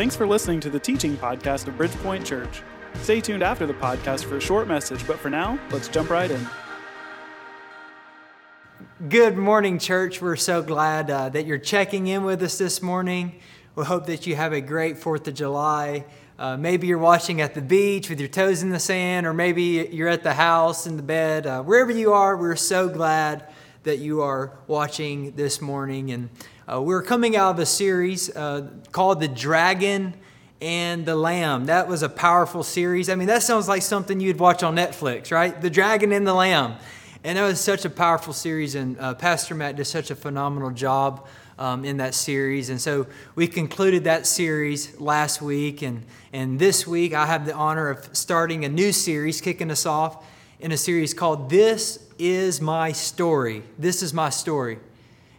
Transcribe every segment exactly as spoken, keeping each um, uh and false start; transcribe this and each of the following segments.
Thanks for listening to the teaching podcast of Bridgepoint Church. Stay tuned after the podcast for a short message, but for now, let's jump right in. Good morning, church. We're so glad uh, that you're checking in with us this morning. We hope that you have a great fourth of July. Uh, maybe you're watching at the beach with your toes in the sand, or maybe you're at the house in the bed. Uh, wherever you are, we're so glad that you are watching this morning. And uh, we're coming out of a series uh, called The Dragon and the Lamb. That was a powerful series. I mean, that sounds like something you'd watch on Netflix, right? The Dragon and the Lamb. And that was such a powerful series, and uh, Pastor Matt did such a phenomenal job um, in that series. And so we concluded that series last week, and, and this week I have the honor of starting a new series, kicking us off in a series called This Is My Story. This is my story.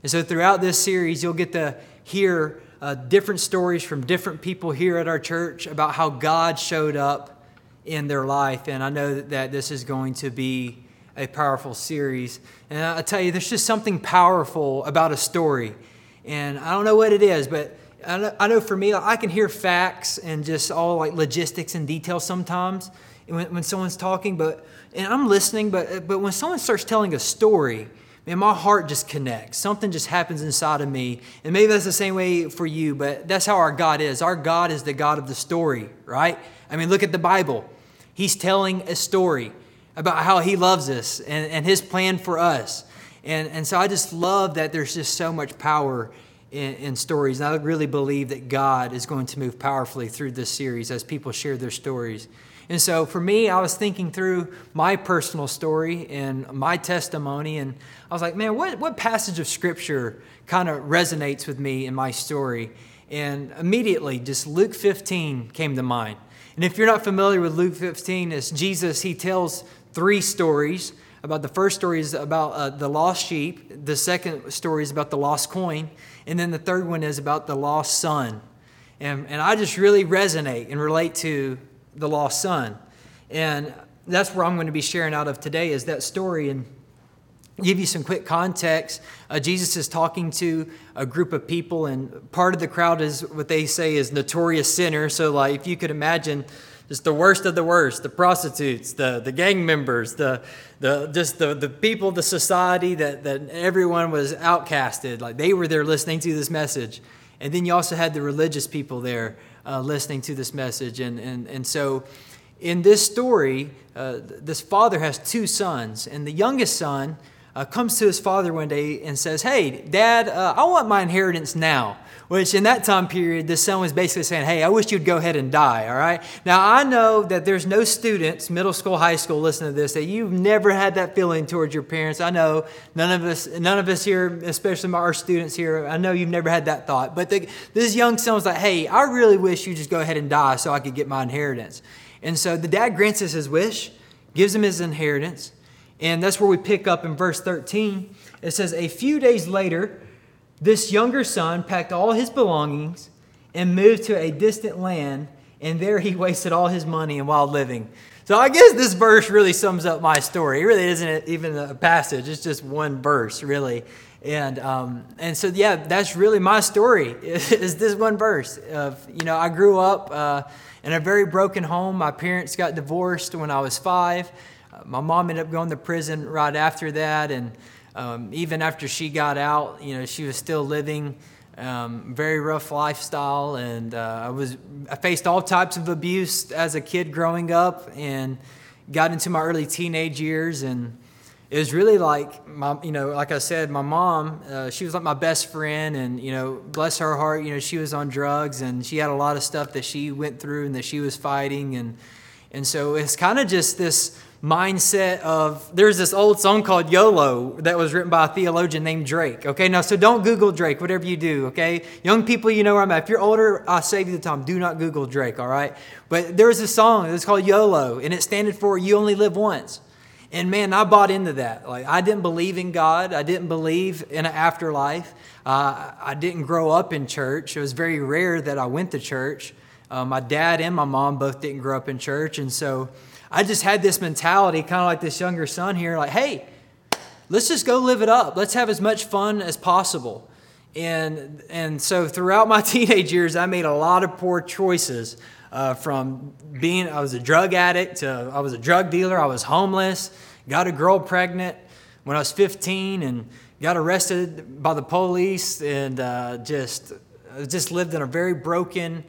And so throughout this series, you'll get to hear uh, different stories from different people here at our church about how God showed up in their life. And I know that, that this is going to be a powerful series. And I tell you, there's just something powerful about a story. And I don't know what it is, but I know, I know for me, I can hear facts and just all like logistics and details sometimes when, when someone's talking, but and I'm listening, but but when someone starts telling a story, man, my heart just connects. Something just happens inside of me. And maybe that's the same way for you, but that's how our God is. Our God is the God of the story, right? I mean, look at the Bible. He's telling a story about how he loves us and, and his plan for us. And, and so I just love that there's just so much power in, in stories. And I really believe that God is going to move powerfully through this series as people share their stories. And so for me, I was thinking through my personal story and my testimony. And I was like, man, what, what passage of Scripture kind of resonates with me in my story? And immediately just Luke fifteen came to mind. And if you're not familiar with Luke fifteen, it's Jesus. He tells three stories. About the first story is about uh, the lost sheep. The second story is about the lost coin. And then the third one is about the lost son. And, and I just really resonate and relate to the lost son. And that's where I'm going to be sharing out of today is that story. And give you some quick context. Uh, Jesus is talking to a group of people, and part of the crowd is what they say is notorious sinners. So like if you could imagine just the worst of the worst, the prostitutes, the, the gang members, the the just the, the people of the society that, that everyone was outcasted. Like they were there listening to this message. And then you also had the religious people there uh, listening to this message. And and and so in this story, uh, this father has two sons, and the youngest son Uh, comes to his father one day and says, hey, Dad, uh, I want my inheritance now. Which in that time period, the son was basically saying, hey, I wish you'd go ahead and die, all right? Now, I know that there's no students, middle school, high school, listening to this, that you've never had that feeling towards your parents. I know none of us none of us here, especially our students here, I know you've never had that thought. But the, this young son was like, hey, I really wish you'd just go ahead and die so I could get my inheritance. And so the dad grants us his wish, gives him his inheritance. And that's where we pick up in verse thirteen. It says, a few days later, this younger son packed all his belongings and moved to a distant land. And there he wasted all his money in wild living. So I guess this verse really sums up my story. It really isn't even a passage. It's just one verse, really. And um, and so, yeah, that's really my story is this one verse. Of, you know, I grew up uh, in a very broken home. My parents got divorced when I was five. My mom ended up going to prison right after that, and um, even after she got out, you know, she was still living um, very rough lifestyle, and uh, I was I faced all types of abuse as a kid growing up, and got into my early teenage years, and it was really like my, you know, like I said, my mom, uh, she was like my best friend, and you know, bless her heart, you know, she was on drugs, and she had a lot of stuff that she went through and that she was fighting, and and so it's kind of just this mindset of, there's this old song called YOLO that was written by a theologian named Drake. Okay, now, so don't Google Drake, whatever you do, okay? Young people, you know where I'm at. If you're older, I save you the time. Do not Google Drake, all right? But there was a song that's called YOLO, and it stands for You Only Live Once. And man, I bought into that. Like, I didn't believe in God. I didn't believe in an afterlife. Uh, I didn't grow up in church. It was very rare that I went to church. Uh, my dad and my mom both didn't grow up in church, and so I just had this mentality, kind of like this younger son here, like, hey, let's just go live it up. Let's have as much fun as possible. And and so throughout my teenage years, I made a lot of poor choices. Uh, from being, I was a drug addict, to I was a drug dealer, I was homeless, got a girl pregnant when I was fifteen, and got arrested by the police, and uh, just just lived in a very broken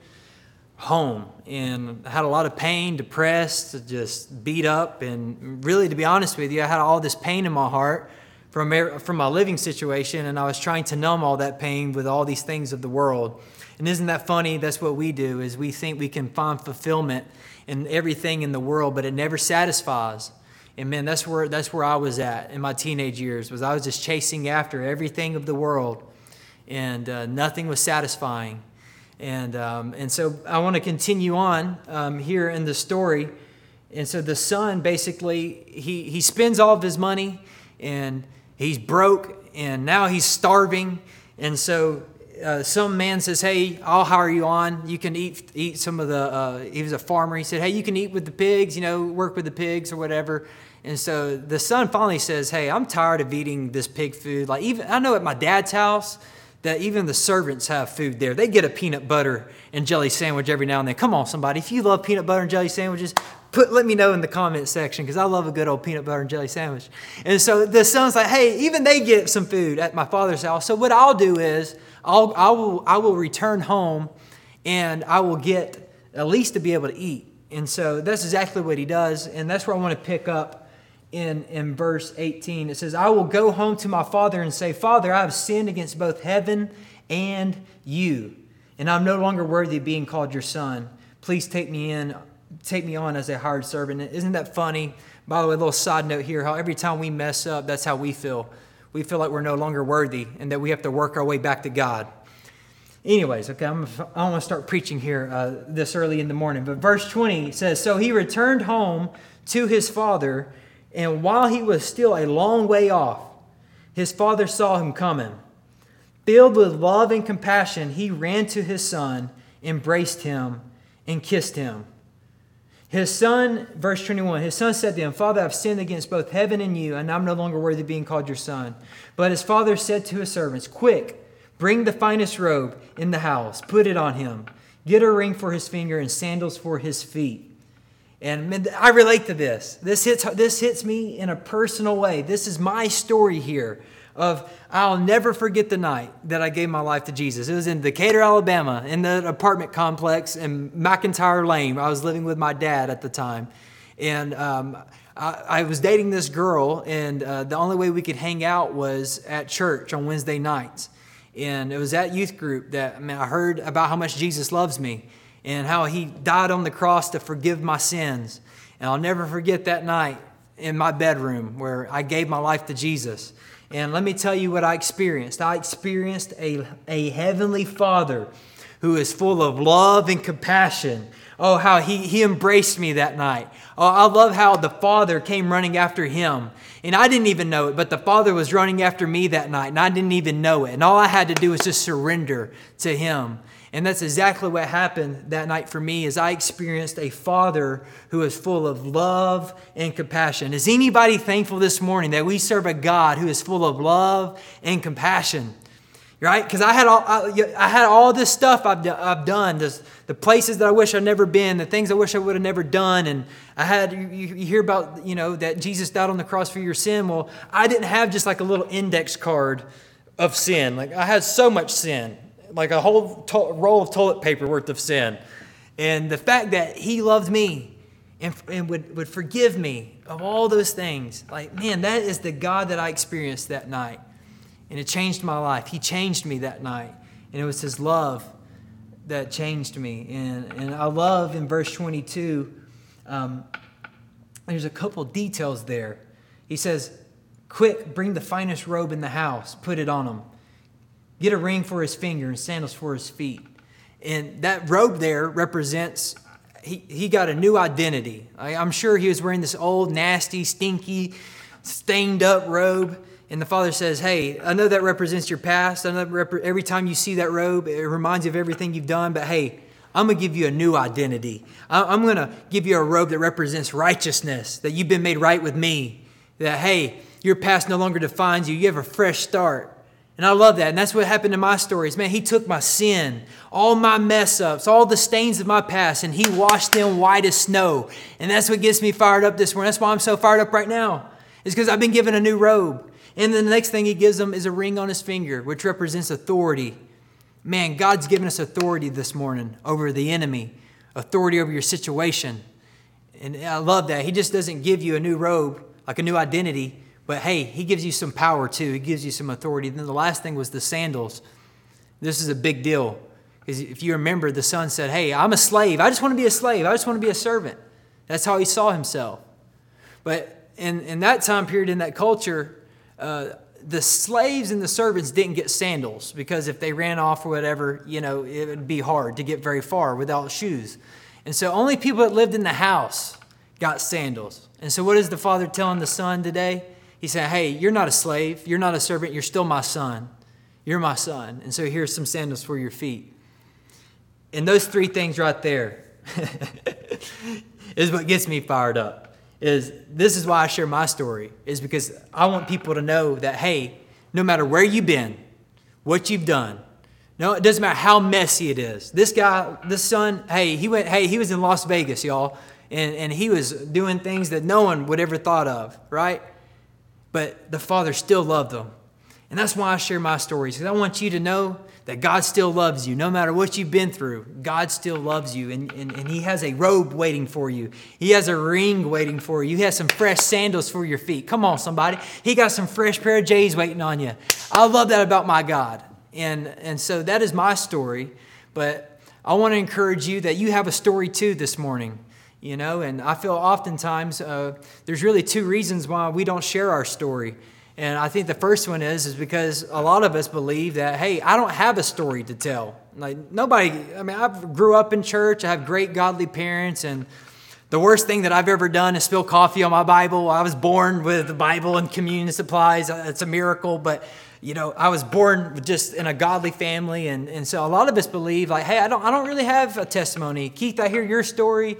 home, and had a lot of pain, depressed, just beat up, and really, to be honest with you, I had all this pain in my heart from from my living situation, and I was trying to numb all that pain with all these things of the world. And isn't that funny? That's what we do, is we think we can find fulfillment in everything in the world, but it never satisfies. And man, that's where that's where I was at in my teenage years, was I was just chasing after everything of the world, and uh, nothing was satisfying. And um, and so I want to continue on um, here in the story. And so the son basically, he he spends all of his money, and he's broke, and now he's starving. And so uh, some man says, "Hey, I'll hire you on. You can eat eat some of the." Uh, he was a farmer. He said, "Hey, you can eat with the pigs. You know, work with the pigs or whatever." And so the son finally says, "Hey, I'm tired of eating this pig food. Like even I know at my dad's house that even the servants have food there. They get a peanut butter and jelly sandwich every now and then. Come on, somebody! If you love peanut butter and jelly sandwiches, Put, let me know in the comment section, because I love a good old peanut butter and jelly sandwich." And so the son's like, "Hey, even they get some food at my father's house. So what I'll do is I'll, I will I will return home, and I will get at least to be able to eat." And so that's exactly what he does. And that's where I want to pick up in, in verse eighteen. It says, "I will go home to my father and say, 'Father, I have sinned against both heaven and you, and I'm no longer worthy of being called your son. Please take me in. Take me on as a hired servant.'" Isn't that funny? By the way, a little side note here, how every time we mess up, that's how we feel. We feel like we're no longer worthy and that we have to work our way back to God. Anyways, okay, I'm, I don't want to start preaching here uh, this early in the morning. But verse twenty says, "So he returned home to his father, and while he was still a long way off, his father saw him coming. Filled with love and compassion, he ran to his son, embraced him, and kissed him. His son," verse twenty-one, "his son said to him, 'Father, I've sinned against both heaven and you, and I'm no longer worthy of being called your son.' But his father said to his servants, 'Quick, bring the finest robe in the house, put it on him. Get a ring for his finger and sandals for his feet.'" And I relate to this. This hits, this hits me in a personal way. This is my story here of I'll never forget the night that I gave my life to Jesus. It was in Decatur, Alabama, in the apartment complex in McIntyre Lane. I was living with my dad at the time. And um, I, I was dating this girl, and uh, the only way we could hang out was at church on Wednesday nights. And it was at youth group that I, mean, I heard about how much Jesus loves me and how he died on the cross to forgive my sins. And I'll never forget that night in my bedroom where I gave my life to Jesus. And let me tell you what I experienced. I experienced a, a heavenly father who is full of love and compassion. Oh, how he, he embraced me that night. Oh, I love how the father came running after him. And I didn't even know it, but the father was running after me that night, and I didn't even know it. And all I had to do was just surrender to him. And that's exactly what happened that night for me, is I experienced a father who is full of love and compassion. Is anybody thankful this morning that we serve a God who is full of love and compassion? Right? Because I had all I, I had all this stuff I've, I've done, this, the places that I wish I'd never been, the things I wish I would have never done. And I had, you, you hear about, you know, that Jesus died on the cross for your sin. Well, I didn't have just like a little index card of sin. Like I had so much sin. Like a whole to- roll of toilet paper worth of sin. And the fact that he loved me and, and would, would forgive me of all those things. Like, man, that is the God that I experienced that night. And it changed my life. He changed me that night. And it was his love that changed me. And, and I love in verse twenty-two, um, there's a couple details there. He says, "Quick, bring the finest robe in the house, put it on him. Get a ring for his finger and sandals for his feet." And that robe there represents, he, he got a new identity. I, I'm sure he was wearing this old, nasty, stinky, stained up robe. And the father says, "Hey, I know that represents your past. I know that rep- every time you see that robe, it reminds you of everything you've done. But hey, I'm going to give you a new identity. I, I'm going to give you a robe that represents righteousness, that you've been made right with me. That, hey, your past no longer defines you. You have a fresh start. And I love that. And that's what happened in my stories. Man, he took my sin, all my mess ups, all the stains of my past, and he washed them white as snow. And that's what gets me fired up this morning. That's why I'm so fired up right now. It's because I've been given a new robe. And the next thing he gives them is a ring on his finger, which represents authority. Man, God's given us authority this morning over the enemy, authority over your situation. And I love that. He just doesn't give you a new robe, like a new identity. But hey, he gives you some power too. He gives you some authority. Then the last thing was the sandals. This is a big deal. Because if you remember, the son said, hey, I'm a slave. I just want to be a slave. I just want to be a servant. That's how he saw himself. But in, in that time period, in that culture, uh, the slaves and the servants didn't get sandals. Because if they ran off or whatever, you know, it would be hard to get very far without shoes. And so only people that lived in the house got sandals. And so what is the father telling the son today? He said, hey, you're not a slave. You're not a servant. You're still my son. You're my son. And so here's some sandals for your feet. And those three things right there is what gets me fired up. Is this is why I share my story. Is because I want people to know that, hey, no matter where you've been, what you've done, no, it doesn't matter how messy it is. This guy, this son, hey, he went, hey, he was in Las Vegas, y'all. And, and he was doing things that no one would ever thought of, right? But the Father still loved them. And that's why I share my stories, because I want you to know that God still loves you. No matter what you've been through, God still loves you. And, and, and he has a robe waiting for you. He has a ring waiting for you. He has some fresh sandals for your feet. Come on, somebody. He got some fresh pair of J's waiting on you. I love that about my God. And, and so that is my story. But I want to encourage you that you have a story too this morning. You know, and I feel oftentimes uh, there's really two reasons why we don't share our story. And I think the first one is is because a lot of us believe that, hey, I don't have a story to tell. Like nobody, I mean, I grew up in church. I have great godly parents. And the worst thing that I've ever done is spill coffee on my Bible. I was born with the Bible and communion supplies. It's a miracle. But, you know, I was born just in a godly family. And, and so a lot of us believe like, hey, I don't, I don't really have a testimony. Keith, I hear your story.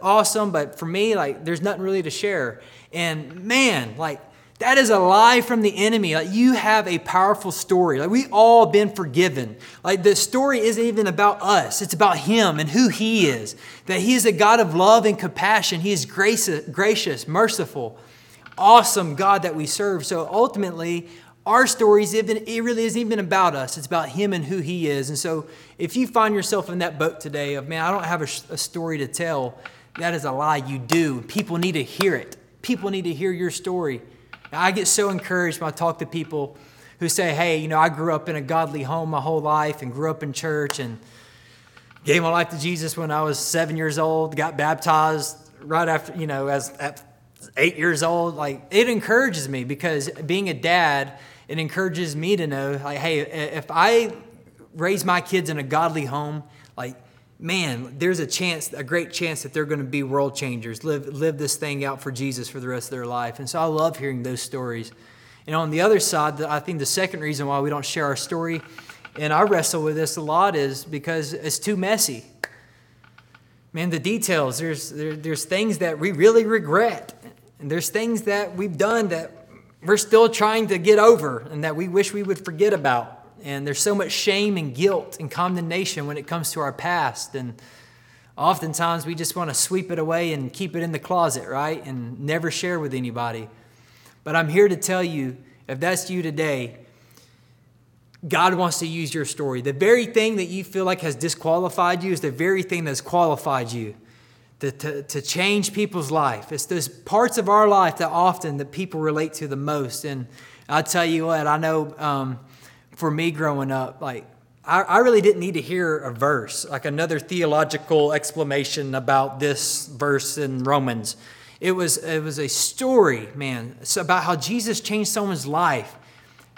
Awesome, but for me, like, there's nothing really to share. And man, like, that is a lie from the enemy. Like, you have a powerful story. Like, we all been forgiven. Like, the story isn't even about us. It's about him and who he is. That he is a God of love and compassion. He is gracious, gracious, merciful, awesome God that we serve. So ultimately, our story is even, it really isn't even about us. It's about him and who he is. And so if you find yourself in that boat today of, man, I don't have a, a story to tell, that is a lie. You do. People need to hear it. People need to hear your story. Now, I get so encouraged when I talk to people who say, hey, you know, I grew up in a godly home my whole life and grew up in church and gave my life to Jesus when I was seven years old, got baptized right after, you know, as at eight years old. Like, it encourages me because being a dad, it encourages me to know, like, hey, if I raise my kids in a godly home, like, man, there's a chance, a great chance that they're going to be world changers, live live this thing out for Jesus for the rest of their life. And so I love hearing those stories. And on the other side, I think the second reason why we don't share our story, and I wrestle with this a lot, is because it's too messy. Man, the details, there's, there, there's things that we really regret. And there's things that we've done that we're still trying to get over and that we wish we would forget about. And there's so much shame and guilt and condemnation when it comes to our past. And oftentimes we just want to sweep it away and keep it in the closet, right? And never share with anybody. But I'm here to tell you, if that's you today, God wants to use your story. The very thing that you feel like has disqualified you is the very thing that's qualified you. To, to, to change people's life. It's those parts of our life that often that people relate to the most. And I'll tell you what, I know um, for me growing up, like I, I really didn't need to hear a verse, like another theological explanation about this verse in Romans. It was, it was a story, man, it's about how Jesus changed someone's life.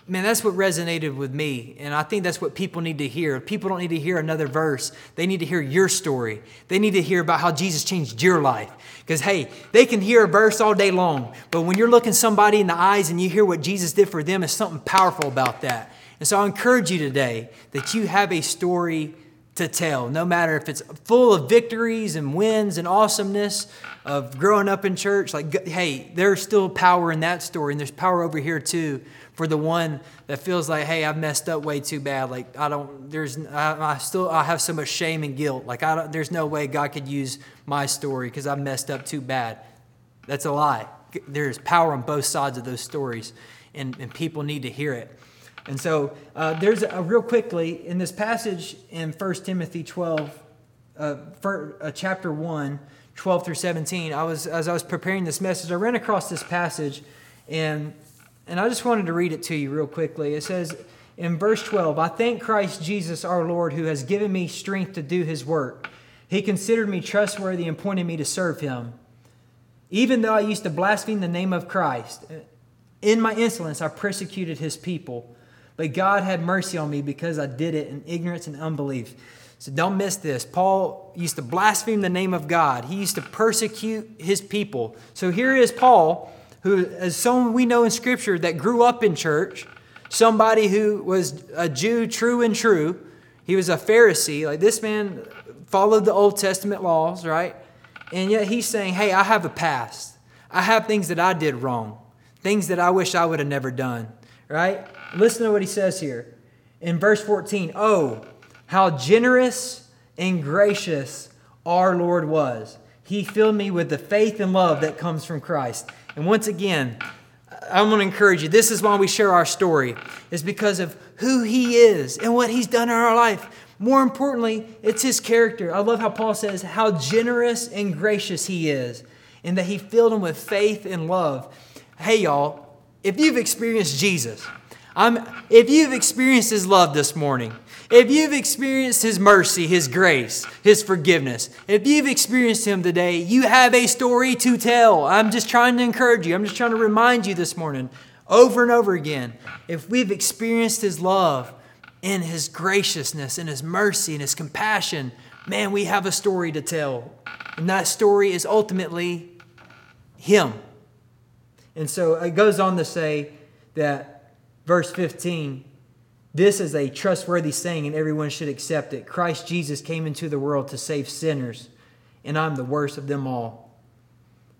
Man, that's what resonated with me. And I think that's what people need to hear. People don't need to hear another verse. They need to hear your story. They need to hear about how Jesus changed your life. Because, hey, they can hear a verse all day long. But when you're looking somebody in the eyes and you hear what Jesus did for them, there's something powerful about that. And so I encourage you today that you have a story to tell, no matter if it's full of victories and wins and awesomeness of growing up in church. Like, hey, there's still power in that story, and there's power over here too for the one that feels like, hey, I've messed up way too bad. Like, I don't, there's, I, I still, I have so much shame and guilt. Like, I don't, there's no way God could use my story because I messed up too bad. That's a lie. There's power on both sides of those stories, and, and people need to hear it. And so uh, there's a, real quickly in this passage in First Timothy twelve, uh, for, uh, chapter one, twelve through seventeen. I was as I was preparing this message, I ran across this passage, and and I just wanted to read it to you real quickly. It says in verse twelve, "I thank Christ Jesus our Lord, who has given me strength to do His work. He considered me trustworthy and appointed me to serve Him, even though I used to blaspheme the name of Christ. In my insolence, I persecuted His people. But God had mercy on me because I did it in ignorance and unbelief." So don't miss this. Paul used to blaspheme the name of God. He used to persecute his people. So here is Paul, who is someone we know in Scripture that grew up in church, somebody who was a Jew true and true. He was a Pharisee. Like, this man followed the Old Testament laws, right? And yet he's saying, hey, I have a past. I have things that I did wrong, things that I wish I would have never done, right? Listen to what he says here in verse fourteen. "Oh, how generous and gracious our Lord was. He filled me with the faith and love that comes from Christ." And once again, I'm going to encourage you. This is why we share our story. It's because of who He is and what He's done in our life. More importantly, it's His character. I love how Paul says how generous and gracious He is, and that He filled them with faith and love. Hey, y'all, if you've experienced Jesus, I'm, if you've experienced His love this morning, if you've experienced His mercy, His grace, His forgiveness, if you've experienced Him today, you have a story to tell. I'm just trying to encourage you. I'm just trying to remind you this morning, over and over again, if we've experienced His love and His graciousness and His mercy and His compassion, man, we have a story to tell. And that story is ultimately Him. And so it goes on to say that, verse fifteen, "This is a trustworthy saying, and everyone should accept it. Christ Jesus came into the world to save sinners, and I'm the worst of them all."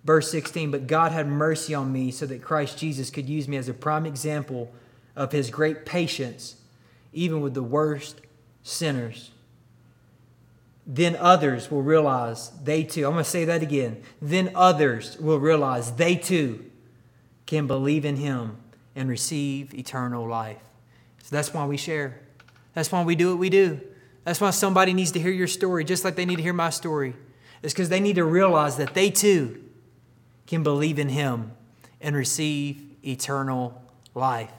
Verse sixteen, "But God had mercy on me so that Christ Jesus could use me as a prime example of His great patience, even with the worst sinners. Then others will realize they too," I'm going to say that again, "then others will realize they too can believe in Him and receive eternal life." So that's why we share. That's why we do what we do. That's why somebody needs to hear your story, just like they need to hear my story. It's because they need to realize that they too can believe in Him and receive eternal life.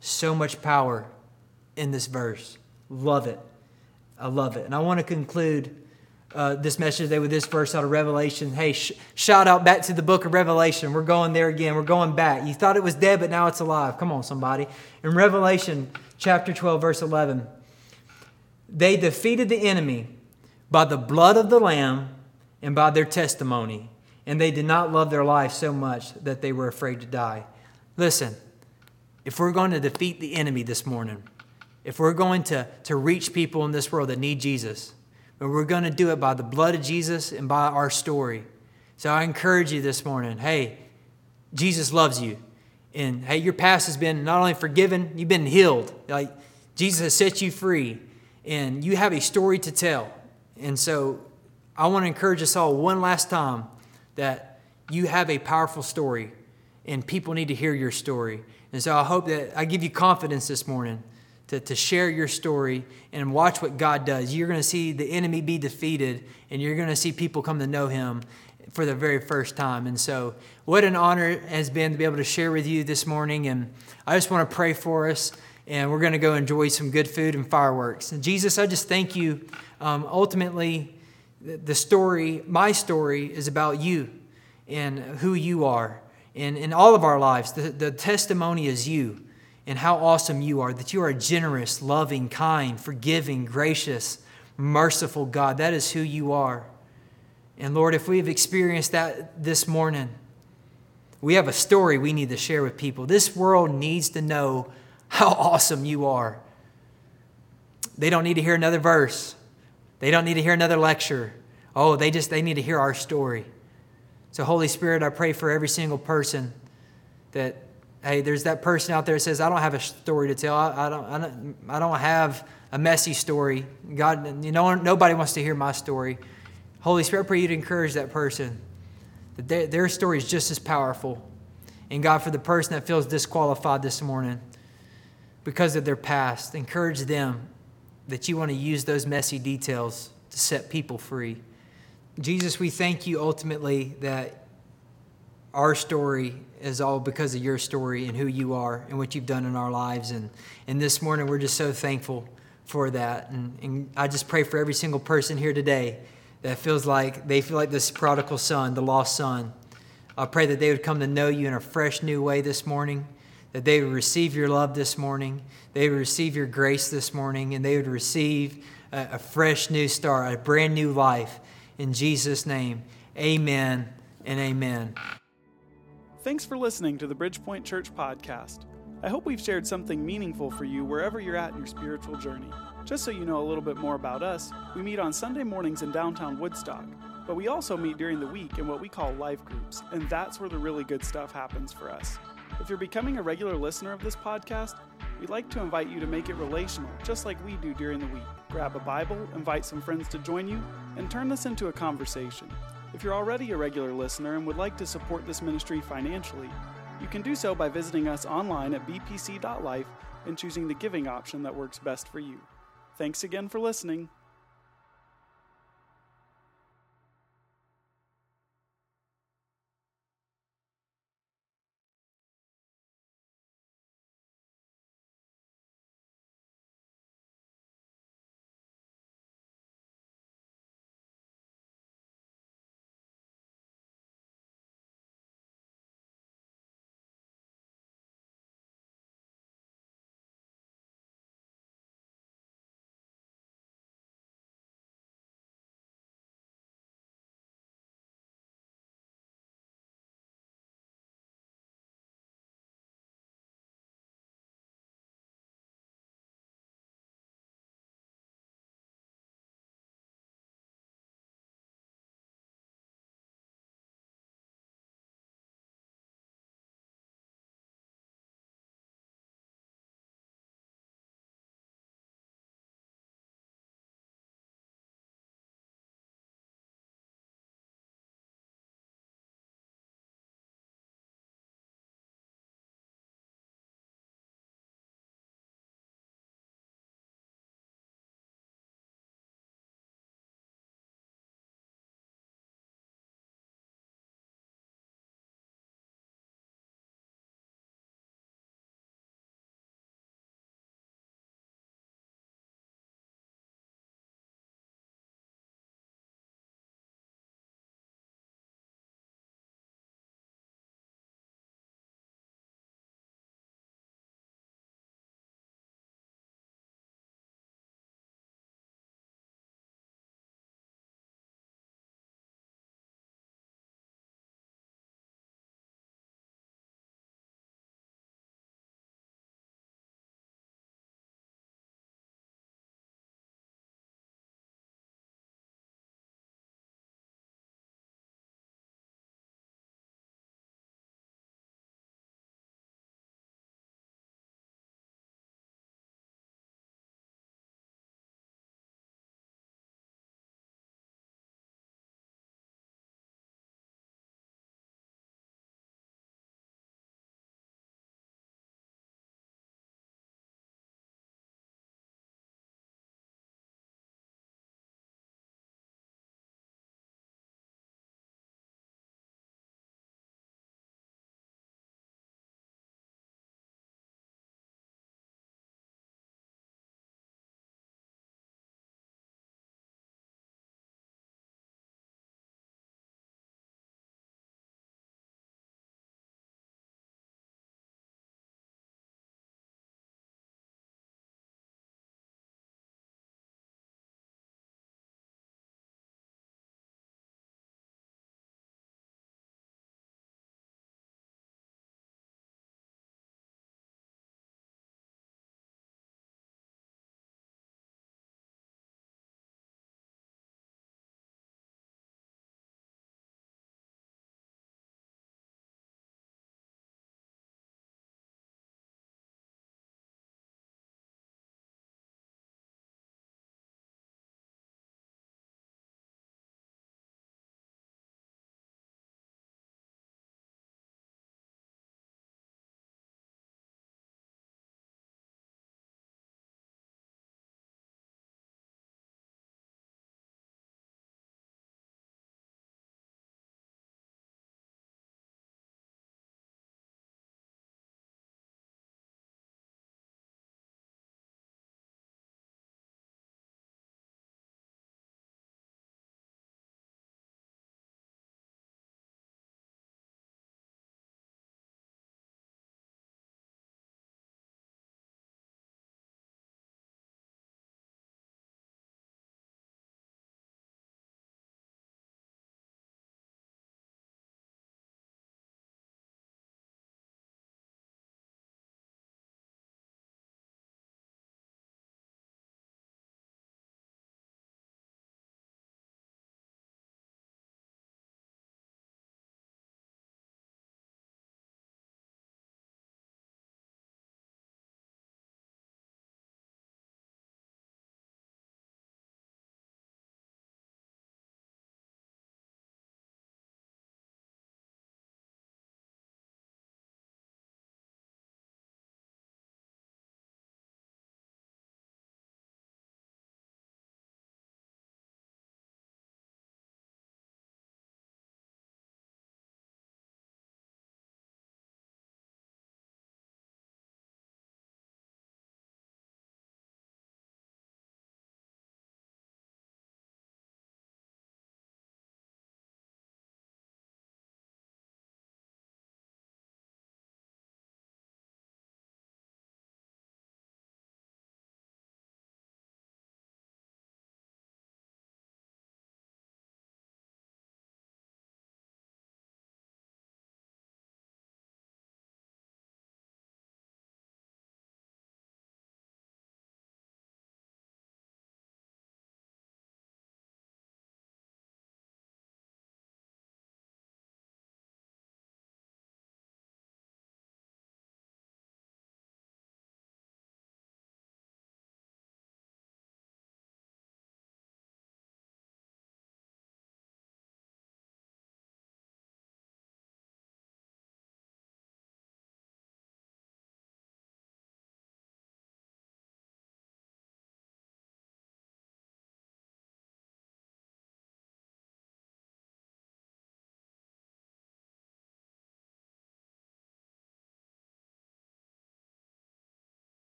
So much power in this verse. Love it. I love it. And I want to conclude Uh, this message today with this verse out of Revelation. Hey, sh- shout out back to the book of Revelation. We're going there again. We're going back. You thought it was dead, but now it's alive. Come on, somebody. In Revelation chapter twelve, verse eleven, "They defeated the enemy by the blood of the Lamb and by their testimony, and they did not love their life so much that they were afraid to die." Listen, if we're going to defeat the enemy this morning, if we're going to, to reach people in this world that need Jesus, but we're going to do it by the blood of Jesus and by our story. So I encourage you this morning, hey, Jesus loves you. And hey, your past has been not only forgiven, you've been healed. Like, Jesus has set you free, and you have a story to tell. And so I want to encourage us all one last time that you have a powerful story, and people need to hear your story. And so I hope that I give you confidence this morning To, to share your story and watch what God does. You're going to see the enemy be defeated, and you're going to see people come to know Him for the very first time. And so what an honor it has been to be able to share with you this morning. And I just want to pray for us, and we're going to go enjoy some good food and fireworks. And Jesus, I just thank you. Um, ultimately, the story, my story, is about you and who you are. And in all of our lives, the, the testimony is you. And how awesome you are, that you are a generous, loving, kind, forgiving, gracious, merciful God. That is who you are. And Lord, if we have experienced that this morning, we have a story we need to share with people. This world needs to know how awesome you are. They don't need to hear another verse. They don't need to hear another lecture. Oh, they just, they need to hear our story. So Holy Spirit, I pray for every single person that, hey, there's that person out there that says, I don't have a story to tell. I, I, don't, I don't I don't have a messy story. God, you know, nobody wants to hear my story. Holy Spirit, I pray you to encourage that person, that they, their story is just as powerful. And God, for the person that feels disqualified this morning because of their past, encourage them that you want to use those messy details to set people free. Jesus, we thank you ultimately that our story is all because of your story and who you are and what you've done in our lives. And, and this morning, we're just so thankful for that. And, and I just pray for every single person here today that feels like they feel like this prodigal son, the lost son. I pray that they would come to know you in a fresh new way this morning, that they would receive your love this morning, they would receive your grace this morning, and they would receive a, a fresh new start, a brand new life. In Jesus' name, amen and amen. Thanks for listening to the Bridgepoint Church podcast. I hope we've shared something meaningful for you wherever you're at in your spiritual journey. Just so you know a little bit more about us, we meet on Sunday mornings in downtown Woodstock, but we also meet during the week in what we call life groups, and that's where the really good stuff happens for us. If you're becoming a regular listener of this podcast, we'd like to invite you to make it relational, just like we do during the week. Grab a Bible, invite some friends to join you, and turn this into a conversation. If you're already a regular listener and would like to support this ministry financially, you can do so by visiting us online at b p c dot life and choosing the giving option that works best for you. Thanks again for listening.